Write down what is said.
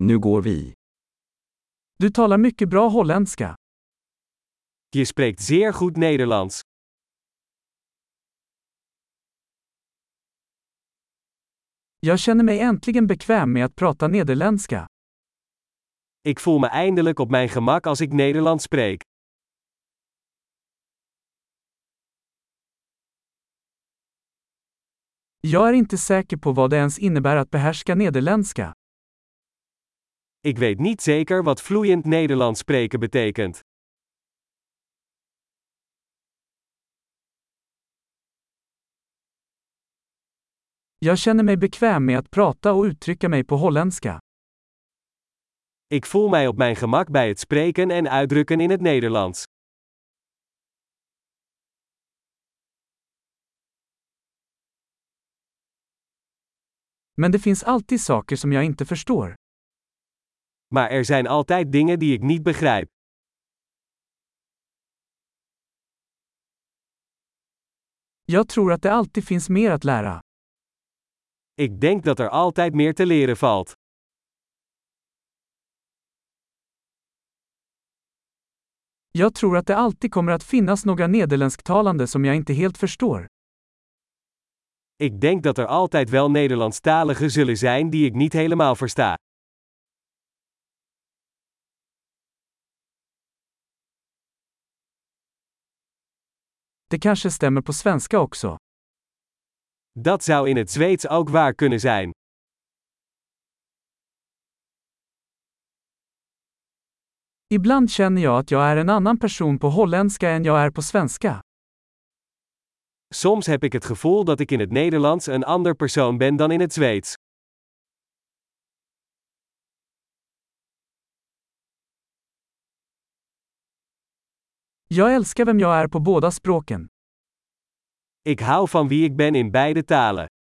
Nu går vi. Du talar mycket bra holländska. Je spreekt zeer goed Nederlands. Jag känner mig äntligen bekväm med att prata nederländska. Ik voel me eindelijk op mijn gemak als ik Nederlands spreek. Jag är inte säker på vad det ens innebär att behärska nederländska. Ik weet niet zeker wat vloeiend Nederlands spreken betekent. Jag känner mig bekväm med att prata och uttrycka mig på holländska. Ik voel mij op mijn gemak bij het spreken en uitdrukken in het Nederlands. Men det finns alltid saker som jag inte förstår. Maar er zijn altijd dingen die ik niet begrijp. Jag tror att det alltid finns mer att lära. Ik denk dat er altijd meer te leren valt. Jag tror att det alltid kommer att finnas några nederländsktalande som jag inte helt förstår. Ik denk dat er altijd wel Nederlandstaligen zullen zijn die ik niet helemaal versta. Det kanske stämmer på svenska också. Dat zou in het Zweeds ook waar kunnen zijn. Ibland känner jag att jag är en annan person på holländska än jag är på svenska. Soms heb ik het gevoel dat ik in het Nederlands een ander persoon ben dan in het Zweeds. Jag älskar vem jag är på båda språken. Ik hou van wie ik ben in beide talen.